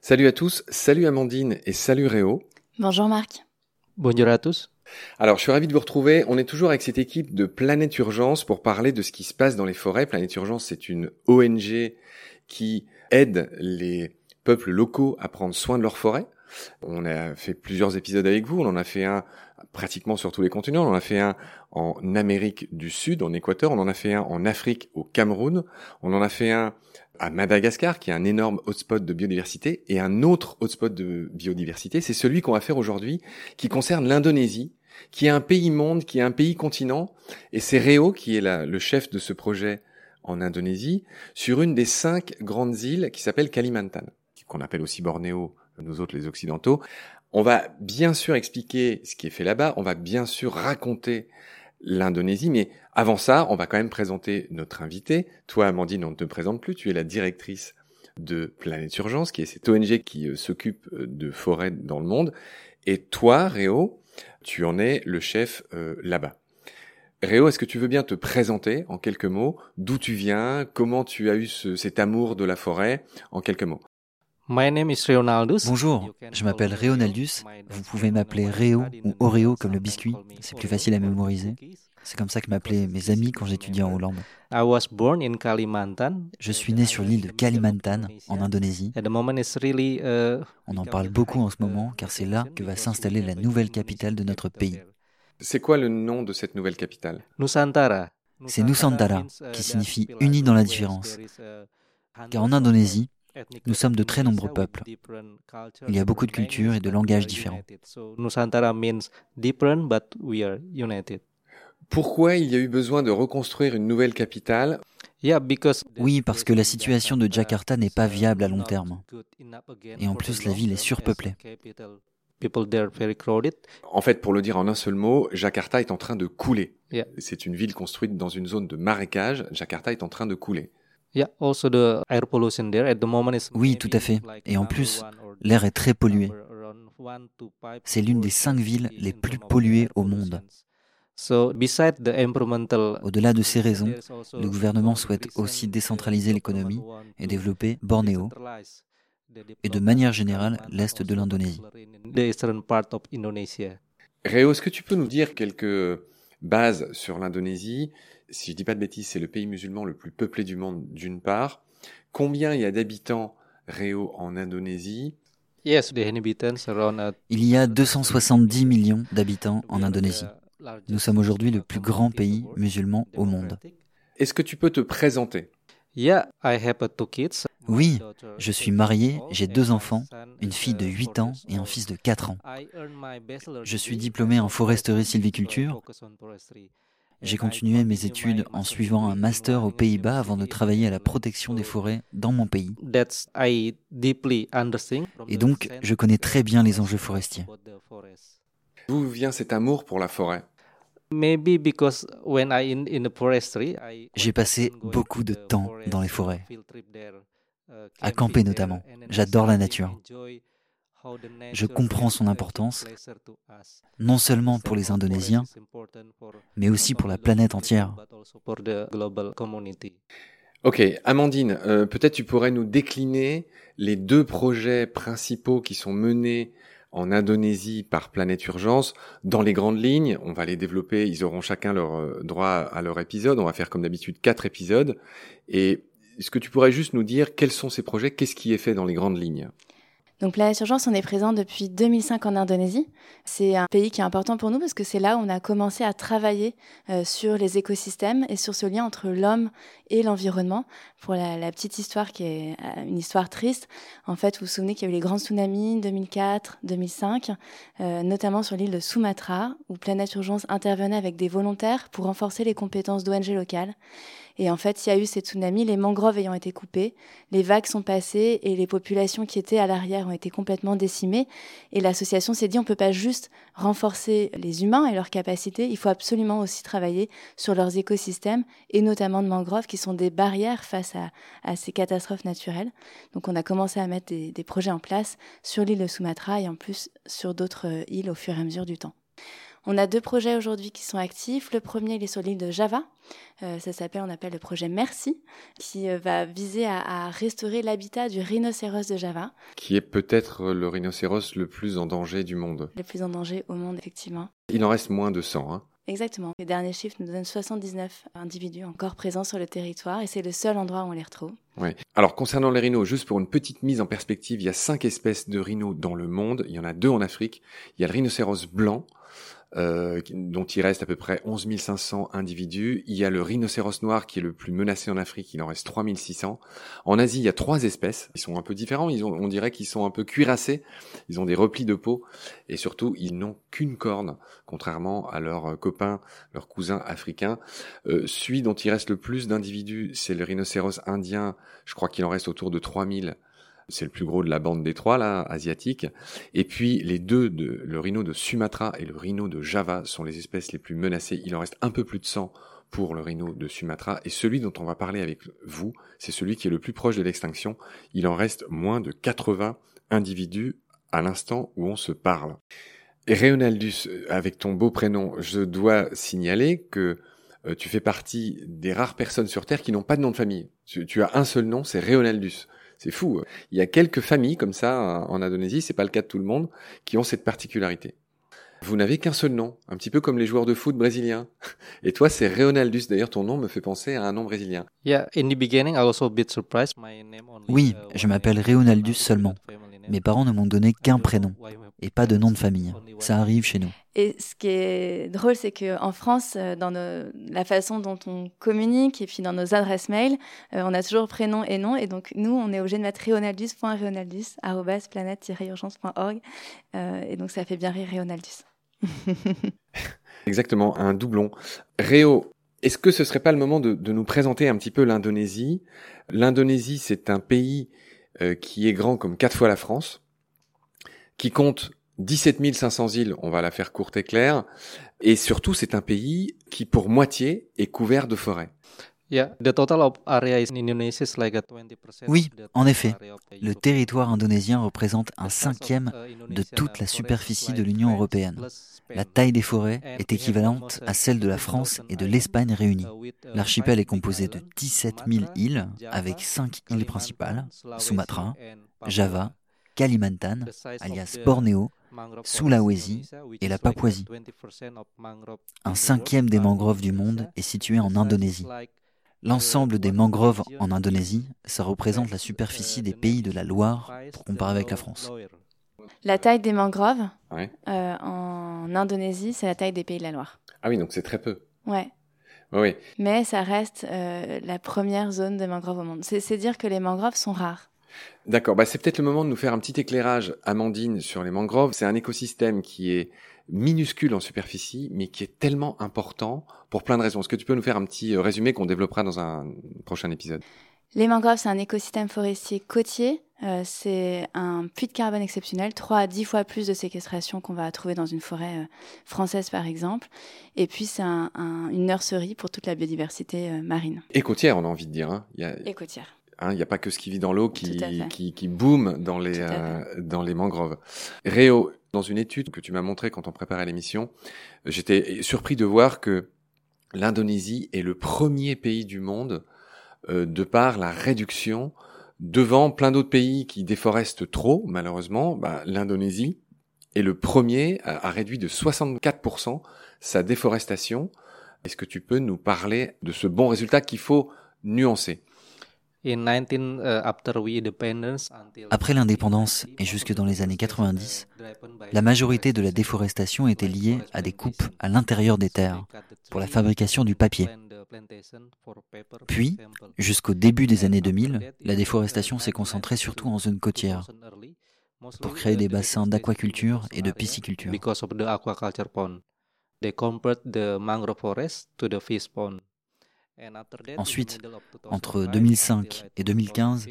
Salut à tous, salut Amandine et salut Réo. Bonjour Marc. Bonjour à tous. Alors, je suis ravi de vous retrouver. On est toujours avec cette équipe de Planète Urgence pour parler de ce qui se passe dans les forêts. Planète Urgence, c'est une ONG qui aide les peuples locaux à prendre soin de leurs forêts. On a fait plusieurs épisodes avec vous. On en a fait un pratiquement sur tous les continents. On en a fait un en Amérique du Sud, en Équateur. On en a fait un en Afrique, au Cameroun. On en a fait un à Madagascar, qui est un énorme hotspot de biodiversité. Et un autre hotspot de biodiversité, c'est celui qu'on va faire aujourd'hui, qui concerne l'Indonésie, qui est un pays monde, qui est un pays continent. Et c'est Réo qui est le chef de ce projet en Indonésie, sur une des 5 grandes îles qui s'appelle Kalimantan, qu'on appelle aussi Bornéo, nous autres les Occidentaux. On va bien sûr expliquer ce qui est fait là-bas, on va bien sûr raconter l'Indonésie, mais avant ça, on va quand même présenter notre invité. Toi, Amandine, on ne te présente plus, tu es la directrice de Planète Urgence, qui est cette ONG qui s'occupe de forêts dans le monde. Et toi, Réo, tu en es le chef là-bas. Réo, est-ce que tu veux bien te présenter en quelques mots, d'où tu viens, comment tu as eu cet amour de la forêt, en quelques mots? My name is Reonaldus. Bonjour, je m'appelle Reonaldus. Vous pouvez m'appeler Réo ou Oreo comme le biscuit, c'est plus facile à mémoriser. C'est comme ça que m'appelaient mes amis quand j'étudiais en Hollande. Je suis né sur l'île de Kalimantan, en Indonésie. On en parle beaucoup en ce moment, car c'est là que va s'installer la nouvelle capitale de notre pays. C'est quoi le nom de cette nouvelle capitale? Nusantara. C'est Nusantara, qui signifie « unis dans la différence ». Car en Indonésie, nous sommes de très nombreux peuples. Il y a beaucoup de cultures et de langages différents. Pourquoi il y a eu besoin de reconstruire une nouvelle capitale? Oui, parce que la situation de Jakarta n'est pas viable à long terme. Et en plus, la ville est surpeuplée. En fait, pour le dire en un seul mot, Jakarta est en train de couler. C'est une ville construite dans une zone de marécage. Jakarta est en train de couler. Oui, tout à fait. Et en plus, l'air est très pollué. C'est l'une des 5 villes les plus polluées au monde. Au-delà de ces raisons, le gouvernement souhaite aussi décentraliser l'économie et développer Bornéo et de manière générale l'est de l'Indonésie. Réo, est-ce que tu peux nous dire quelques bases sur l'Indonésie? Si je ne dis pas de bêtises, c'est le pays musulman le plus peuplé du monde, d'une part. Combien il y a d'habitants, Réo, en Indonésie? Il y a 270 millions d'habitants en Indonésie. Nous sommes aujourd'hui le plus grand pays musulman au monde. Est-ce que tu peux te présenter? Oui, je suis marié, j'ai 2 enfants, une fille de 8 ans et un fils de 4 ans. Je suis diplômé en foresterie-sylviculture. J'ai continué mes études en suivant un master aux Pays-Bas avant de travailler à la protection des forêts dans mon pays. Et donc, je connais très bien les enjeux forestiers. D'où vient cet amour pour la forêt? J'ai passé beaucoup de temps dans les forêts, à camper notamment. J'adore la nature. Je comprends son importance, non seulement pour les Indonésiens, mais aussi pour la planète entière. Ok, Amandine, peut-être tu pourrais nous décliner les 2 projets principaux qui sont menés en Indonésie par Planète Urgence, dans les grandes lignes. On va les développer, ils auront chacun leur droit à leur épisode, on va faire comme d'habitude 4 épisodes. Et est-ce que tu pourrais juste nous dire quels sont ces projets, qu'est-ce qui est fait dans les grandes lignes? Donc Planète Urgence, on est présent depuis 2005 en Indonésie. C'est un pays qui est important pour nous parce que c'est là où on a commencé à travailler sur les écosystèmes et sur ce lien entre l'homme et l'environnement. Pour la petite histoire qui est une histoire triste, en fait, vous vous souvenez qu'il y a eu les grands tsunamis 2004, 2005, notamment sur l'île de Sumatra, où Planète Urgence intervenait avec des volontaires pour renforcer les compétences d'ONG locales. Et en fait, il y a eu ces tsunamis, les mangroves ayant été coupées, les vagues sont passées et les populations qui étaient à l'arrière ont été complètement décimées. Et l'association s'est dit, on ne peut pas juste renforcer les humains et leurs capacités, il faut absolument aussi travailler sur leurs écosystèmes et notamment de mangroves qui sont des barrières face à ces catastrophes naturelles. Donc on a commencé à mettre des projets en place sur l'île de Sumatra et en plus sur d'autres îles au fur et à mesure du temps. On a deux projets aujourd'hui qui sont actifs. Le premier, il est sur l'île de Java. On appelle le projet Merci, qui va viser à restaurer l'habitat du rhinocéros de Java. Qui est peut-être le rhinocéros le plus en danger du monde. Le plus en danger au monde, effectivement. Il en reste moins de 100, hein. Exactement. Les derniers chiffres nous donnent 79 individus encore présents sur le territoire et c'est le seul endroit où on les retrouve. Oui. Alors concernant les rhinos, juste pour une petite mise en perspective, il y a 5 espèces de rhinos dans le monde. Il y en a 2 en Afrique. Il y a le rhinocéros blanc, dont il reste à peu près 11 500 individus. Il y a le rhinocéros noir qui est le plus menacé en Afrique, il en reste 3 600. En Asie, il y a 3 espèces. Ils sont un peu différents, on dirait qu'ils sont un peu cuirassés. Ils ont des replis de peau et surtout, ils n'ont qu'une corne, contrairement à leurs copains, leurs cousins africains. Celui dont il reste le plus d'individus, c'est le rhinocéros indien. Je crois qu'il en reste autour de 3000. C'est le plus gros de la bande des 3, là, asiatique. Et puis, les deux, le rhino de Sumatra et le rhino de Java sont les espèces les plus menacées. Il en reste un peu plus de 100 pour le rhino de Sumatra. Et celui dont on va parler avec vous, c'est celui qui est le plus proche de l'extinction. Il en reste moins de 80 individus à l'instant où on se parle. Et Reonaldus, avec ton beau prénom, je dois signaler que tu fais partie des rares personnes sur Terre qui n'ont pas de nom de famille. Tu as un seul nom, c'est Reonaldus. C'est fou. Il y a quelques familles comme ça en Indonésie, c'est pas le cas de tout le monde, qui ont cette particularité. Vous n'avez qu'un seul nom, un petit peu comme les joueurs de foot brésiliens. Et toi, c'est Reonaldus. D'ailleurs, ton nom me fait penser à un nom brésilien. Oui, je m'appelle Reonaldus seulement. Mes parents ne m'ont donné qu'un prénom et pas de nom de famille. Ça arrive chez nous. Et ce qui est drôle, c'est qu'en France, dans la façon dont on communique et puis dans nos adresses mail, on a toujours prénom et nom. Et donc, nous, on est obligé de mettre reonaldus.reonaldus@planète-urgence.org. Et donc, ça fait bien rire Reonaldus. Exactement, un doublon. Réo, est-ce que ce serait pas le moment de nous présenter un petit peu l'Indonésie ? L'Indonésie, c'est un pays qui est grand comme 4 fois la France, qui compte 17 500 îles, on va la faire courte et claire, et surtout c'est un pays qui pour moitié est couvert de forêts. Oui, en effet, le territoire indonésien représente un 5e de toute la superficie de l'Union européenne. La taille des forêts est équivalente à celle de la France et de l'Espagne réunies. L'archipel est composé de 17 000 îles, avec 5 îles principales, Sumatra, Java, Kalimantan, alias Bornéo, Sulawesi et la Papouasie. Un 5e des mangroves du monde est situé en Indonésie. L'ensemble des mangroves en Indonésie, ça représente la superficie des pays de la Loire pour comparer avec la France. La taille des mangroves en Indonésie, c'est la taille des pays de la Loire. Ah oui, donc c'est très peu. Ouais. Oui. Mais ça reste la première zone de mangroves au monde. C'est dire que les mangroves sont rares. D'accord, c'est peut-être le moment de nous faire un petit éclairage, Amandine, sur les mangroves. C'est un écosystème qui est minuscule en superficie, mais qui est tellement important pour plein de raisons. Est-ce que tu peux nous faire un petit résumé qu'on développera dans un prochain épisode ? Les mangroves, c'est un écosystème forestier côtier. C'est un puits de carbone exceptionnel, 3 à 10 fois plus de séquestration qu'on va trouver dans une forêt française par exemple. Et puis c'est une nurserie pour toute la biodiversité marine. Et côtière, on a envie de dire. Et côtière. Il n'y a pas que ce qui vit dans l'eau qui boom dans les mangroves. Réo, dans une étude que tu m'as montrée quand on préparait l'émission, j'étais surpris de voir que l'Indonésie est le premier pays du monde de par la réduction, devant plein d'autres pays qui déforestent trop, malheureusement. L'Indonésie est le premier à réduire de 64% sa déforestation. Est-ce que tu peux nous parler de ce bon résultat qu'il faut nuancer ? Après l'indépendance et jusque dans les années 90, la majorité de la déforestation était liée à des coupes à l'intérieur des terres pour la fabrication du papier. Puis, jusqu'au début des années 2000, la déforestation s'est concentrée surtout en zone côtière pour créer des bassins d'aquaculture et de pisciculture. Ensuite, entre 2005 et 2015,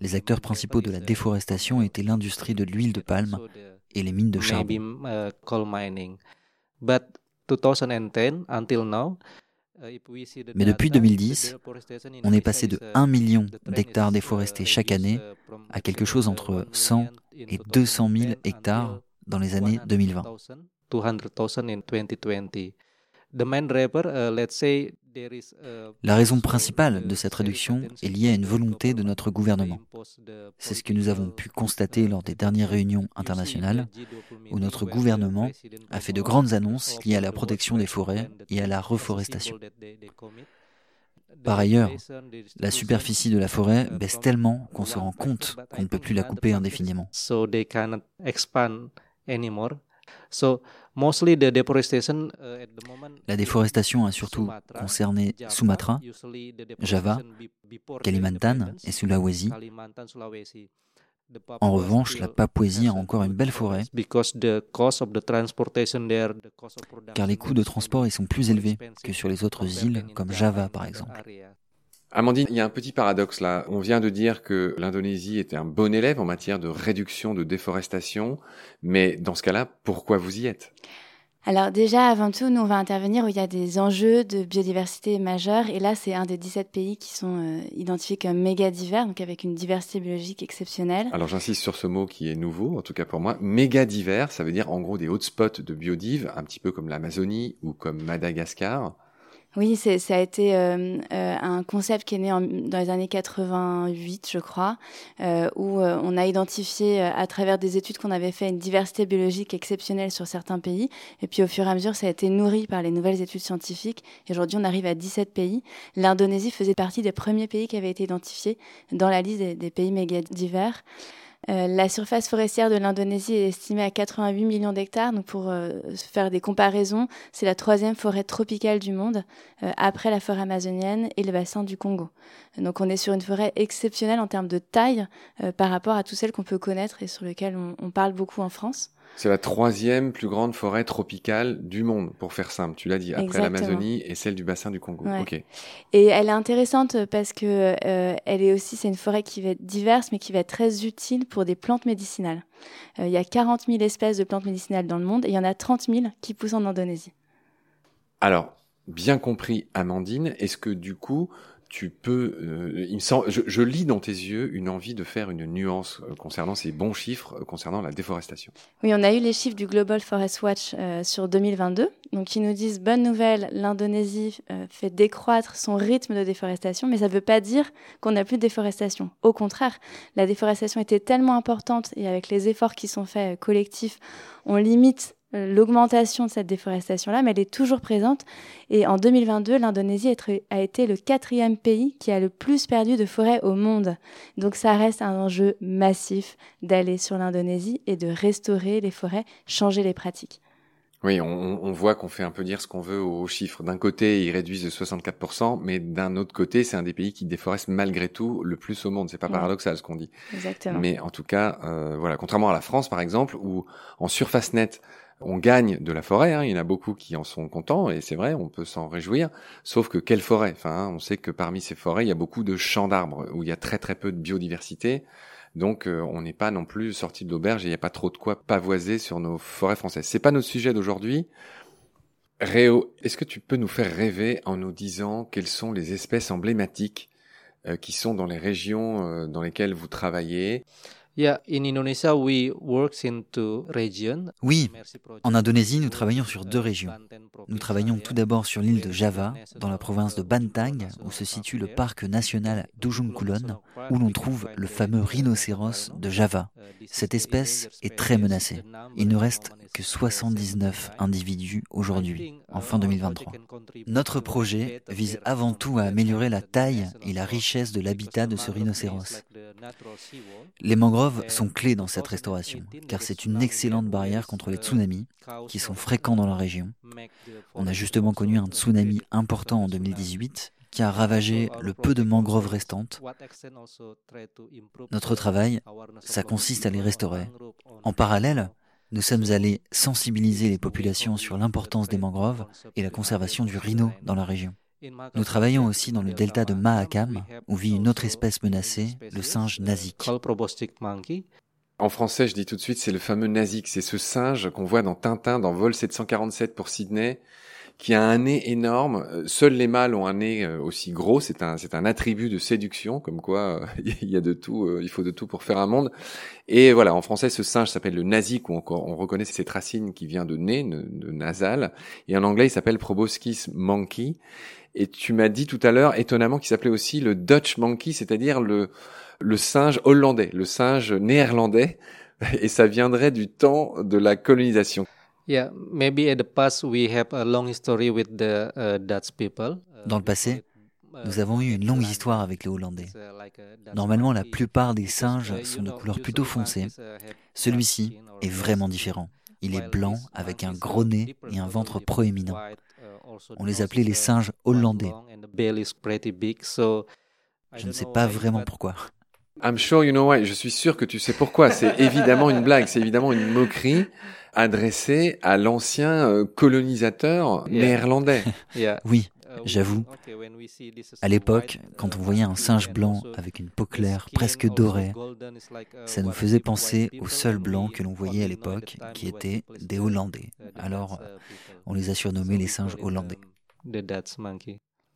les acteurs principaux de la déforestation étaient l'industrie de l'huile de palme et les mines de charbon. Mais depuis 2010, on est passé de 1 million d'hectares déforestés chaque année à quelque chose entre 100 et 200 000 hectares dans les années 2020. 200,000 in 2020. La raison principale de cette réduction est liée à une volonté de notre gouvernement. C'est ce que nous avons pu constater lors des dernières réunions internationales, où notre gouvernement a fait de grandes annonces liées à la protection des forêts et à la reforestation. Par ailleurs, la superficie de la forêt baisse tellement qu'on se rend compte qu'on ne peut plus la couper indéfiniment. La déforestation a surtout concerné Sumatra, Java, Kalimantan et Sulawesi. En revanche, la Papouasie a encore une belle forêt, car les coûts de transport y sont plus élevés que sur les autres îles, comme Java par exemple. Amandine, il y a un petit paradoxe là. On vient de dire que l'Indonésie était un bon élève en matière de réduction de déforestation, mais dans ce cas-là, pourquoi vous y êtes ? Alors déjà, avant tout, nous, on va intervenir où il y a des enjeux de biodiversité majeurs. Et là, c'est un des 17 pays qui sont identifiés comme mégadivers, donc avec une diversité biologique exceptionnelle. Alors j'insiste sur ce mot qui est nouveau, en tout cas pour moi. Mégadivers, ça veut dire en gros des hotspots de biodive, un petit peu comme l'Amazonie ou comme Madagascar. Oui, ça a été un concept qui est né dans les années 88, je crois, où on a identifié à travers des études qu'on avait fait une diversité biologique exceptionnelle sur certains pays. Et puis au fur et à mesure, ça a été nourri par les nouvelles études scientifiques. Et aujourd'hui, on arrive à 17 pays. L'Indonésie faisait partie des premiers pays qui avaient été identifiés dans la liste des pays mégadivers. La surface forestière de l'Indonésie est estimée à 88 millions d'hectares. Donc pour faire des comparaisons, c'est la troisième forêt tropicale du monde, après la forêt amazonienne et le bassin du Congo. Donc on est sur une forêt exceptionnelle en termes de taille par rapport à toutes celles qu'on peut connaître et sur lesquelles on parle beaucoup en France. C'est la troisième plus grande forêt tropicale du monde, pour faire simple. Tu l'as dit, après Exactement. L'Amazonie et celle du bassin du Congo. Ouais. Okay. Et elle est intéressante parce que elle est aussi, c'est une forêt qui va être diverse, mais qui va être très utile pour des plantes médicinales. Il y a 40 000 espèces de plantes médicinales dans le monde et il y en a 30 000 qui poussent en Indonésie. Alors, bien compris, Amandine, est-ce que du coup... Tu peux, il me semble, je lis dans tes yeux une envie de faire une nuance concernant ces bons chiffres, concernant la déforestation. Oui, on a eu les chiffres du Global Forest Watch sur 2022, donc ils nous disent bonne nouvelle, l'Indonésie fait décroître son rythme de déforestation, mais ça ne veut pas dire qu'on n'a plus de déforestation. Au contraire, la déforestation était tellement importante et avec les efforts qui sont faits collectifs, on limite l'augmentation de cette déforestation-là, mais elle est toujours présente. Et en 2022, l'Indonésie a été le 4e pays qui a le plus perdu de forêt au monde. Donc ça reste un enjeu massif d'aller sur l'Indonésie et de restaurer les forêts, changer les pratiques. Oui, on voit qu'on fait un peu dire ce qu'on veut aux chiffres. D'un côté, ils réduisent de 64%, mais d'un autre côté, c'est un des pays qui déforeste malgré tout le plus au monde. C'est pas paradoxal ce qu'on dit. Exactement. Mais en tout cas, voilà, contrairement à la France par exemple, où en surface nette, on gagne de la forêt, hein. Il y en a beaucoup qui en sont contents, et c'est vrai, on peut s'en réjouir, sauf que quelle forêt ? Enfin, on sait que parmi ces forêts, il y a beaucoup de champs d'arbres, où il y a très très peu de biodiversité, donc on n'est pas non plus sorti de l'auberge, et il n'y a pas trop de quoi pavoiser sur nos forêts françaises. C'est pas notre sujet d'aujourd'hui. Réo, est-ce que tu peux nous faire rêver en nous disant quelles sont les espèces emblématiques qui sont dans les régions dans lesquelles vous travaillez ? Oui, en Indonésie, nous travaillons sur deux régions. Nous travaillons tout d'abord sur l'île de Java, dans la province de Bantang, où se situe le parc national d'Ujung Kulon, où l'on trouve le fameux rhinocéros de Java. Cette espèce est très menacée. Il ne reste que 79 individus aujourd'hui, en fin 2023. Notre projet vise avant tout à améliorer la taille et la richesse de l'habitat de ce rhinocéros. Les mangroves sont clés dans cette restauration, car c'est une excellente barrière contre les tsunamis qui sont fréquents dans la région. On a justement connu un tsunami important en 2018 qui a ravagé le peu de mangroves restantes. Notre travail, ça consiste à les restaurer. En parallèle, nous sommes allés sensibiliser les populations sur l'importance des mangroves et la conservation du rhino dans la région. Nous travaillons aussi dans le delta de Mahakam, où vit une autre espèce menacée, le singe nasique. En français, je dis tout de suite, c'est le fameux nasique, c'est ce singe qu'on voit dans Tintin, dans Vol 747 pour Sydney, qui a un nez énorme. Seuls les mâles ont un nez aussi gros. C'est un attribut de séduction, comme quoi il y a de tout, il faut de tout pour faire un monde. Et voilà, en français, ce singe s'appelle le nasique, ou encore on reconnaît cette racine qui vient de nez, de nasal. Et en anglais, il s'appelle proboscis monkey. Et tu m'as dit tout à l'heure, étonnamment, qu'il s'appelait aussi le Dutch monkey, c'est-à-dire le singe hollandais, le singe néerlandais, et ça viendrait du temps de la colonisation. Dans le passé, nous avons eu une longue histoire avec les Hollandais. Normalement, la plupart des singes sont de couleur plutôt foncée. Celui-ci est vraiment différent. Il est blanc avec un gros nez et un ventre proéminent. On les appelait les singes hollandais. Je ne sais pas vraiment pourquoi. I'm sure you know why. Je suis sûr que tu sais pourquoi. C'est évidemment une blague, c'est évidemment une moquerie adressée à l'ancien colonisateur néerlandais. Oui, j'avoue. À l'époque, quand on voyait un singe blanc avec une peau claire presque dorée, ça nous faisait penser aux seuls blancs que l'on voyait à l'époque, qui étaient des Hollandais. Alors, on les a surnommés les singes hollandais.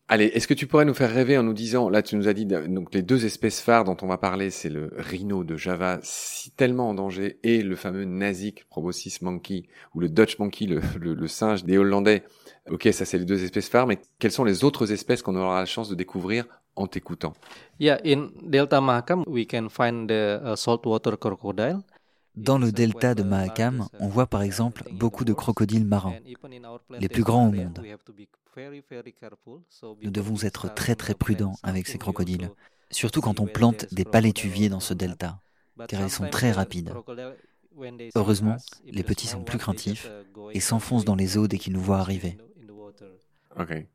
Allez, est-ce que tu pourrais nous faire rêver en nous disant, là tu nous as dit, donc les deux espèces phares dont on va parler, c'est le rhino de Java, si tellement en danger, et le fameux nasique, proboscis monkey, ou le Dutch monkey, le singe des Hollandais. Ok, ça c'est les deux espèces phares, mais quelles sont les autres espèces qu'on aura la chance de découvrir en t'écoutant ? Dans le delta de Mahakam, on voit par exemple beaucoup de crocodiles marins, les plus grands au monde. Nous devons être très très prudents avec ces crocodiles, surtout quand on plante des palétuviers dans ce delta, car ils sont très rapides. Heureusement, les petits sont plus craintifs et s'enfoncent dans les eaux dès qu'ils nous voient arriver. Okay.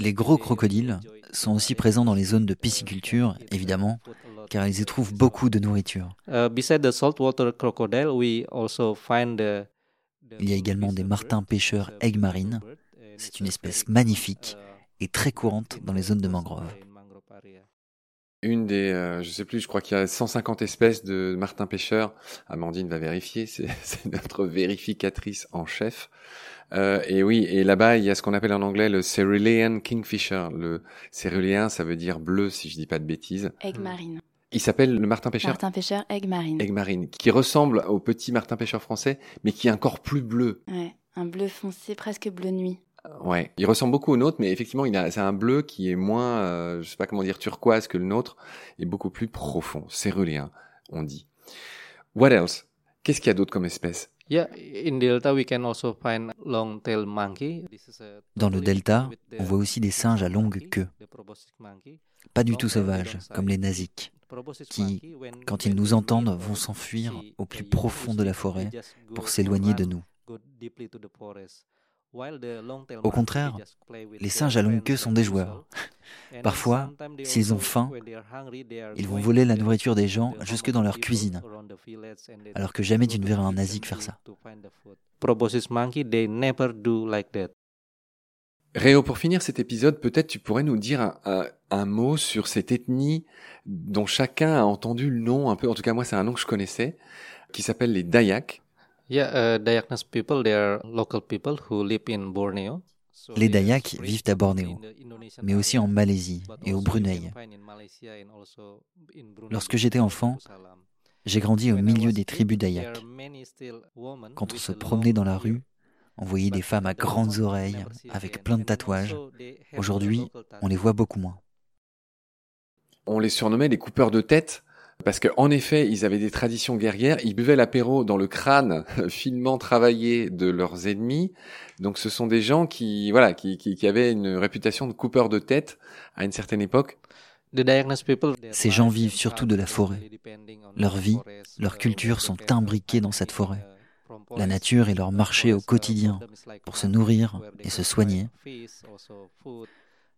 Les gros crocodiles sont aussi présents dans les zones de pisciculture, évidemment, car ils y trouvent beaucoup de nourriture. Il y a également des martins pêcheurs aigues marines. C'est une espèce magnifique et très courante dans les zones de mangroves. Une des, je crois qu'il y a 150 espèces de martins pêcheurs. Amandine va vérifier, c'est notre vérificatrice en chef. Et oui, et là-bas, il y a ce qu'on appelle en anglais le Cerulean Kingfisher. Le Cerulean, ça veut dire bleu, si je dis pas de bêtises. Aigle marine. Il s'appelle le martin-pêcheur. Martin-pêcheur, aigle marine. Aigle marine, qui ressemble au petit martin-pêcheur français, mais qui est encore plus bleu. Ouais, un bleu foncé, presque bleu nuit. Ouais, il ressemble beaucoup au nôtre, mais effectivement, c'est un bleu qui est moins, je sais pas comment dire, turquoise que le nôtre, et beaucoup plus profond. Cerulean, on dit. What else? Qu'est-ce qu'il y a d'autre comme espèce? Dans le delta, on voit aussi des singes à longue queue, pas du tout sauvages, comme les nasiques, qui, quand ils nous entendent, vont s'enfuir au plus profond de la forêt pour s'éloigner de nous. Au contraire, les singes à longue queue sont des joueurs. Parfois, s'ils ont faim, ils vont voler la nourriture des gens jusque dans leur cuisine, alors que jamais tu ne verras un nasique faire ça. Réo, pour finir cet épisode, peut-être tu pourrais nous dire un mot sur cette ethnie dont chacun a entendu le nom un peu, en tout cas moi c'est un nom que je connaissais, qui s'appelle les Dayak. Les Dayaks vivent à Bornéo, mais aussi en Malaisie et au Brunei. Lorsque j'étais enfant, j'ai grandi au milieu des tribus Dayaks. Quand on se promenait dans la rue, on voyait des femmes à grandes oreilles, avec plein de tatouages. Aujourd'hui, on les voit beaucoup moins. On les surnommait les coupeurs de tête. Parce qu'en effet, ils avaient des traditions guerrières, ils buvaient l'apéro dans le crâne finement travaillé de leurs ennemis. Donc ce sont des gens qui avaient une réputation de coupeurs de tête à une certaine époque. Ces gens vivent surtout de la forêt. Leur vie, leur culture sont imbriquées dans cette forêt. La nature est leur marché au quotidien pour se nourrir et se soigner.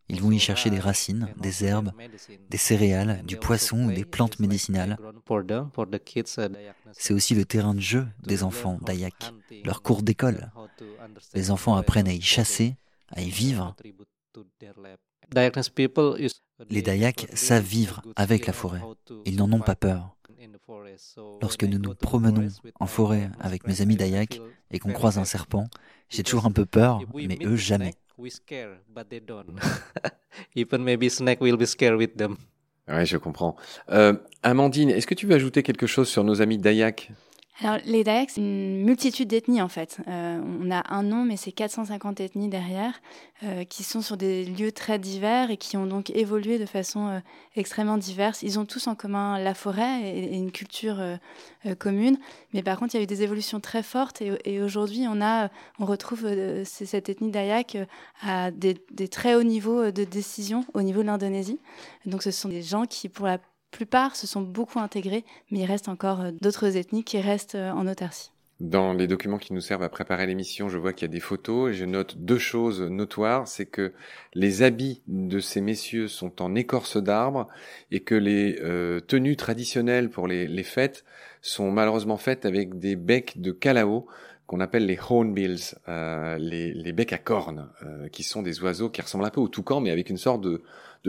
Ils vont y chercher des racines, des herbes, des céréales, du poisson ou des plantes médicinales. C'est aussi le terrain de jeu des enfants Dayak, leur cours d'école. Les enfants apprennent à y chasser, à y vivre. Les Dayaks savent vivre avec la forêt. Ils n'en ont pas peur. Lorsque nous nous promenons en forêt avec mes amis Dayak et qu'on croise un serpent, j'ai toujours un peu peur, mais eux jamais. Oui, je comprends. Amandine, est-ce que tu veux ajouter quelque chose sur nos amis Dayak ? Alors, les Dayaks, c'est une multitude d'ethnies, en fait. On a un nom, mais c'est 450 ethnies derrière, qui sont sur des lieux très divers et qui ont donc évolué de façon extrêmement diverse. Ils ont tous en commun la forêt et une culture commune. Mais par contre, il y a eu des évolutions très fortes. Et aujourd'hui, on retrouve cette ethnie Dayak à des très hauts niveaux de décision au niveau de l'Indonésie. Donc, ce sont des gens qui, pour la plupart se sont beaucoup intégrés, mais il reste encore d'autres ethnies qui restent en autarcie. Dans les documents qui nous servent à préparer l'émission, je vois qu'il y a des photos et je note deux choses notoires, c'est que les habits de ces messieurs sont en écorce d'arbre et que les tenues traditionnelles pour les fêtes sont malheureusement faites avec des becs de calao, qu'on appelle les hornbills, les becs à cornes, qui sont des oiseaux qui ressemblent un peu aux toucans, mais avec une sorte de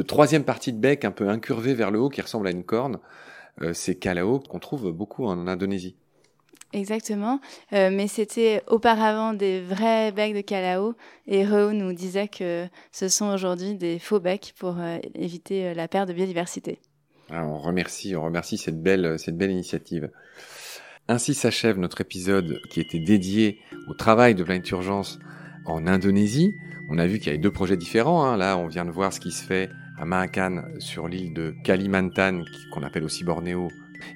troisième partie de bec un peu incurvée vers le haut, qui ressemble à une corne. C'est kalao qu'on trouve beaucoup en Indonésie. Exactement, mais c'était auparavant des vrais becs de kalao, et Reo nous disait que ce sont aujourd'hui des faux becs pour éviter la perte de biodiversité. Alors on remercie cette belle initiative. Ainsi s'achève notre épisode qui était dédié au travail de Planète Urgence en Indonésie. On a vu qu'il y avait deux projets différents, hein. Là, on vient de voir ce qui se fait à Mahakam sur l'île de Kalimantan, qu'on appelle aussi Bornéo,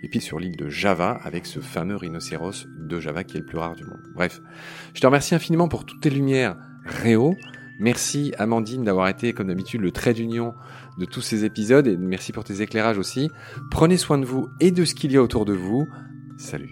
et puis sur l'île de Java, avec ce fameux rhinocéros de Java qui est le plus rare du monde. Bref, je te remercie infiniment pour toutes tes lumières, Réo. Merci Amandine d'avoir été, comme d'habitude, le trait d'union de tous ces épisodes, et merci pour tes éclairages aussi. Prenez soin de vous et de ce qu'il y a autour de vous. Salut.